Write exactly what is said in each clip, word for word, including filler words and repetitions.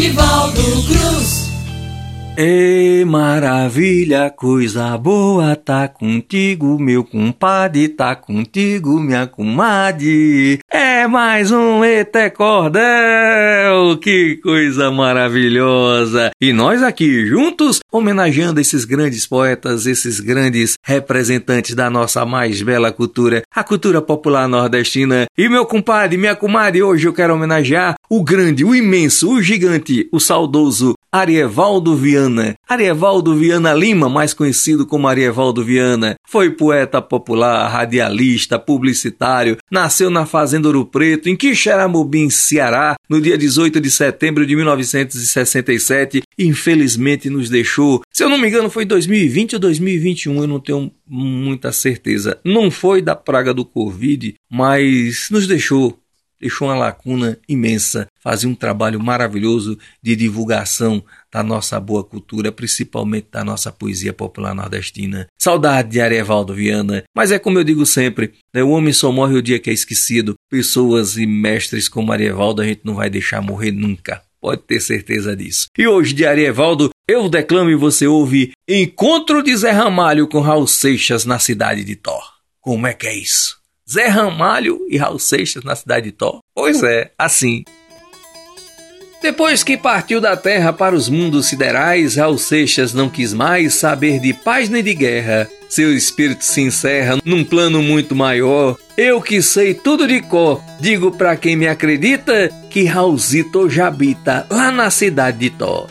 Nivaldo Cruz. Ei, maravilha, coisa boa, tá contigo, meu compadre, tá contigo, minha comadre. É mais um Êta, É Cordel, que coisa maravilhosa. E nós aqui juntos, homenageando esses grandes poetas, esses grandes representantes da nossa mais bela cultura, a cultura popular nordestina. E meu compadre, minha comadre, hoje eu quero homenagear o grande, o imenso, o gigante, o saudoso Arievaldo Viana. Arievaldo Viana Lima, mais conhecido como Arievaldo Viana, foi poeta popular, radialista, publicitário, nasceu na Fazenda Ouro Preto, em Quixeramobim, Ceará, no dia dezoito de setembro de mil novecentos e sessenta e sete, e infelizmente nos deixou. Se eu não me engano, foi dois mil e vinte ou dois mil e vinte e um, eu não tenho muita certeza. Não foi da praga do Covid, mas nos deixou. Deixou uma lacuna imensa. Fazia um trabalho maravilhoso de divulgação da nossa boa cultura, principalmente da nossa poesia popular nordestina. Saudade de Arievaldo Viana. Mas é como eu digo sempre, né? O homem só morre o dia que é esquecido. Pessoas e mestres como Arievaldo a gente não vai deixar morrer nunca. Pode ter certeza disso. E hoje de Arievaldo eu declamo e você ouve Encontro de Zé Ramalho com Raul Seixas na cidade de Thor. Como é que é isso? Zé Ramalho e Raul Seixas na cidade de Thor? Pois é, assim. Depois que partiu da terra para os mundos siderais, Raul Seixas não quis mais saber de paz nem de guerra. Seu espírito se encerra num plano muito maior. Eu que sei tudo de cor, digo pra quem me acredita que Raulzito já habita lá na cidade de Thor.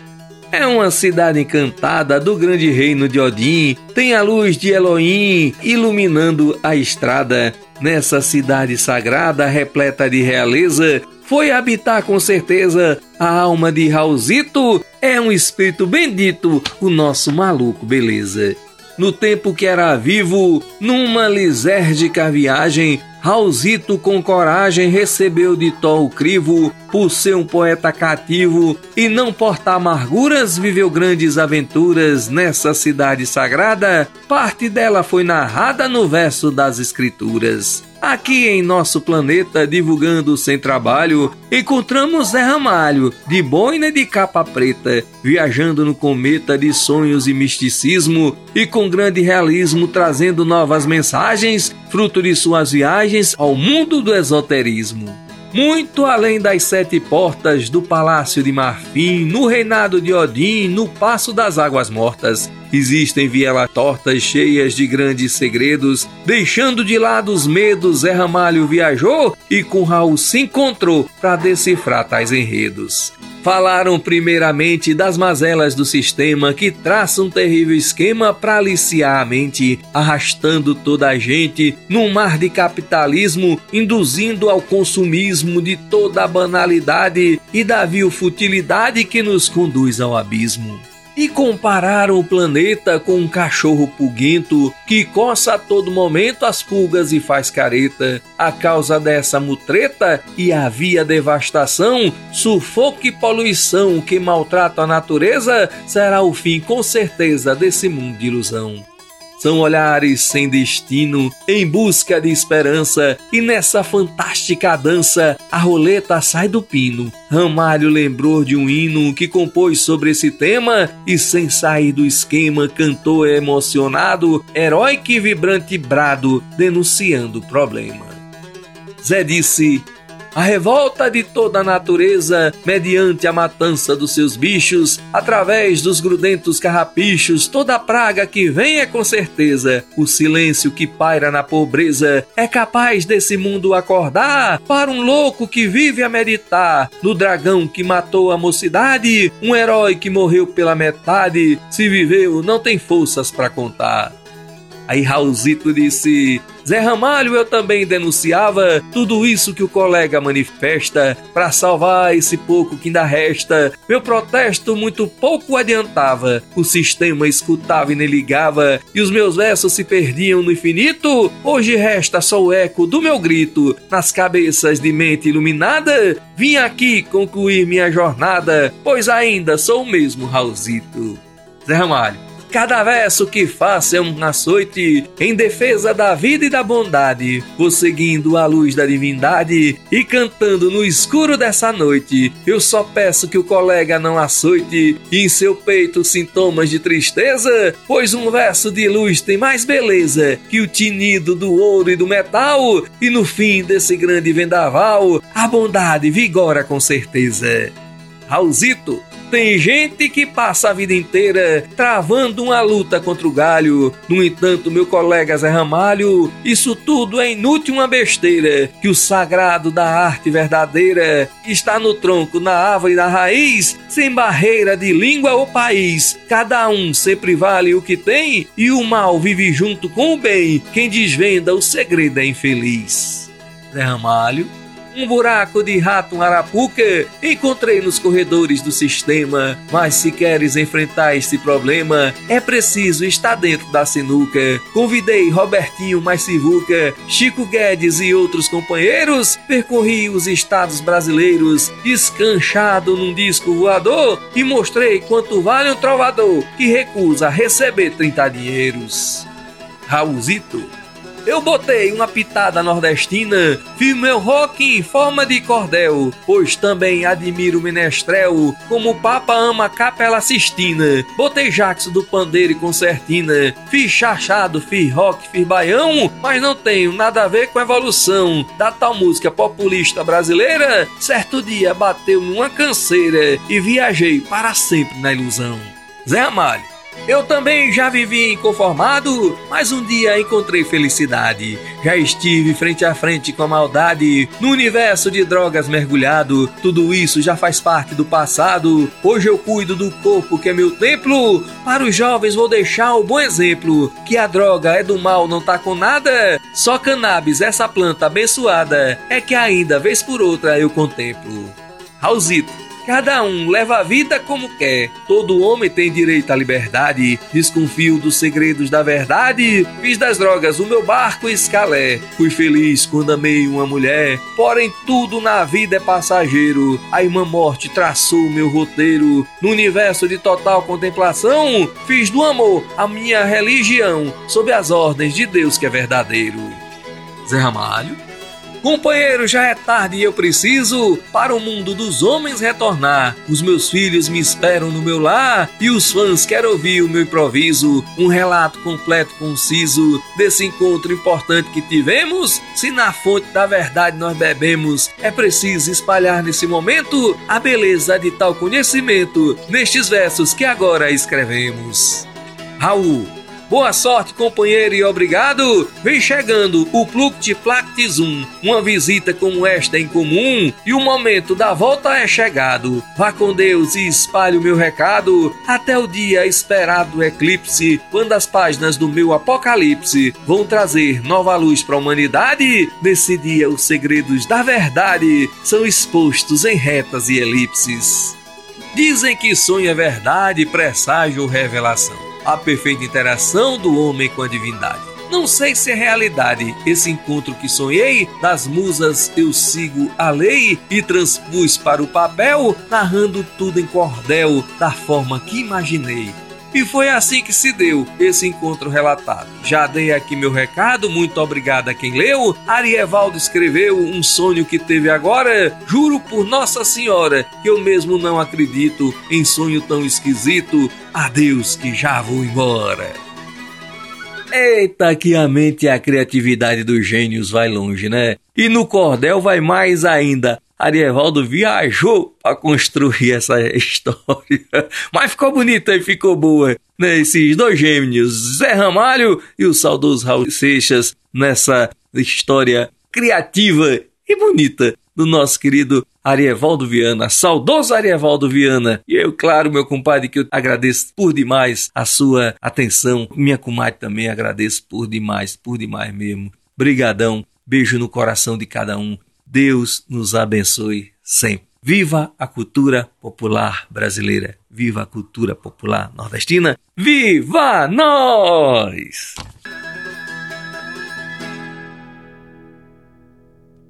É uma cidade encantada do grande reino de Odin, tem a luz de Elohim iluminando a estrada. Nessa cidade sagrada, repleta de realeza, foi habitar com certeza a alma de Raulzito, é um espírito bendito, o nosso maluco beleza. No tempo que era vivo, numa lisérgica viagem, Raulzito com coragem recebeu de Thor o crivo, por ser um poeta cativo e não portar amarguras, viveu grandes aventuras nessa cidade sagrada, parte dela foi narrada no verso das escrituras. Aqui em nosso planeta, divulgando sem trabalho, encontramos Zé Ramalho, de boina e de capa preta, viajando no cometa de sonhos e misticismo, e com grande realismo trazendo novas mensagens, fruto de suas viagens ao mundo do esoterismo. Muito além das sete portas do Palácio de Marfim, no reinado de Odin, no Passo das Águas Mortas, existem vielas tortas cheias de grandes segredos, deixando de lado os medos, Zé Ramalho viajou e com Raul se encontrou para decifrar tais enredos. Falaram primeiramente das mazelas do sistema que traça um terrível esquema para aliciar a mente, arrastando toda a gente num mar de capitalismo, induzindo ao consumismo de toda a banalidade e da vil futilidade que nos conduz ao abismo. E compararam o planeta com um cachorro pulguento que coça a todo momento as pulgas e faz careta. A causa dessa mutreta e havia devastação, sufoco e poluição que maltrata a natureza será o fim com certeza desse mundo de ilusão. São olhares sem destino, em busca de esperança, e nessa fantástica dança, a roleta sai do pino. Ramalho lembrou de um hino que compôs sobre esse tema, e sem sair do esquema, cantou emocionado, heróico e vibrante brado, denunciando o problema. Zé disse: a revolta de toda a natureza, mediante a matança dos seus bichos, através dos grudentos carrapichos, toda a praga que vem é com certeza. O silêncio que paira na pobreza é capaz desse mundo acordar para um louco que vive a meditar. No dragão que matou a mocidade, um herói que morreu pela metade, se viveu não tem forças para contar. Aí Raulzito disse: Zé Ramalho, eu também denunciava tudo isso que o colega manifesta para salvar esse pouco que ainda resta. Meu protesto muito pouco adiantava, o sistema escutava e nem ligava, e os meus versos se perdiam no infinito. Hoje resta só o eco do meu grito nas cabeças de mente iluminada. Vim aqui concluir minha jornada, pois ainda sou o mesmo Raulzito. Zé Ramalho, cada verso que faça é um açoite em defesa da vida e da bondade, prosseguindo a luz da divindade e cantando no escuro dessa noite. Eu só peço que o colega não açoite e em seu peito sintomas de tristeza, pois um verso de luz tem mais beleza que o tinido do ouro e do metal, e no fim desse grande vendaval a bondade vigora com certeza. Raulzito, tem gente que passa a vida inteira travando uma luta contra o galho. No entanto, meu colega Zé Ramalho, isso tudo é inútil, uma besteira, que o sagrado da arte verdadeira está no tronco, na árvore e na raiz, sem barreira de língua ou país. Cada um sempre vale o que tem e o mal vive junto com o bem. Quem desvenda o segredo é infeliz. Zé Ramalho. Um buraco de rato, um arapuca, encontrei nos corredores do sistema. Mas se queres enfrentar este problema, é preciso estar dentro da sinuca. Convidei Robertinho Maiscivuca, Chico Guedes e outros companheiros. Percorri os estados brasileiros, descanchado num disco voador, e mostrei quanto vale um trovador que recusa receber trinta dinheiros. Raulzito. Eu botei uma pitada nordestina, fiz meu rock em forma de cordel, pois também admiro o menestrel, como o Papa ama a Capela Sistina. Botei Jackson do pandeiro e concertina, fiz chachado, fiz rock, fiz baião, mas não tenho nada a ver com a evolução da tal música populista brasileira. Certo dia bateu numa canseira e viajei para sempre na ilusão. Zé Ramalho. Eu também já vivi inconformado, mas um dia encontrei felicidade. Já estive frente a frente com a maldade, no universo de drogas mergulhado. Tudo isso já faz parte do passado. Hoje eu cuido do corpo que é meu templo. Para os jovens vou deixar um bom exemplo, que a droga é do mal, não tá com nada. Só cannabis, essa planta abençoada, é que ainda vez por outra eu contemplo. Raulzito. Cada um leva a vida como quer. Todo homem tem direito à liberdade. Desconfio dos segredos da verdade. Fiz das drogas o meu barco escalé. Fui feliz quando amei uma mulher. Porém tudo na vida é passageiro. A irmã morte traçou o meu roteiro. No universo de total contemplação, fiz do amor a minha religião, sob as ordens de Deus que é verdadeiro. Zé Ramalho. Companheiro, já é tarde e eu preciso para o mundo dos homens retornar. Os meus filhos me esperam no meu lar e os fãs querem ouvir o meu improviso. Um relato completo, conciso, desse encontro importante que tivemos. Se na fonte da verdade nós bebemos, é preciso espalhar nesse momento a beleza de tal conhecimento nestes versos que agora escrevemos. Raul. Boa sorte, companheiro, e obrigado. Vem chegando o Plucti Placti Zoom. Uma visita como esta é incomum e o momento da volta é chegado. Vá com Deus e espalhe o meu recado até o dia esperado eclipse, quando as páginas do meu apocalipse vão trazer nova luz para a humanidade. Nesse dia os segredos da verdade são expostos em retas e elipses. Dizem que sonho é verdade, presságio ou revelação. A perfeita interação do homem com a divindade. Não sei se é realidade esse encontro que sonhei. Das musas eu sigo a lei e transpus para o papel, narrando tudo em cordel da forma que imaginei. E foi assim que se deu esse encontro relatado. Já dei aqui meu recado, muito obrigado a quem leu. Arievaldo escreveu um sonho que teve agora. Juro por Nossa Senhora que eu mesmo não acredito em sonho tão esquisito. Adeus que já vou embora. Eita, que a mente e a criatividade dos gênios vai longe, né? E no cordel vai mais ainda. Arievaldo viajou para construir essa história. Mas ficou bonita e ficou boa, né? Esses dois gêmeos, Zé Ramalho e o saudoso Raul Seixas, nessa história criativa e bonita do nosso querido Arievaldo Viana, saudoso Arievaldo Viana. E eu, claro, meu compadre, que eu agradeço por demais a sua atenção. Minha comadre também agradeço por demais, por demais mesmo. Brigadão, beijo no coração de cada um. Deus nos abençoe sempre. Viva a cultura popular brasileira. Viva a cultura popular nordestina. Viva nós!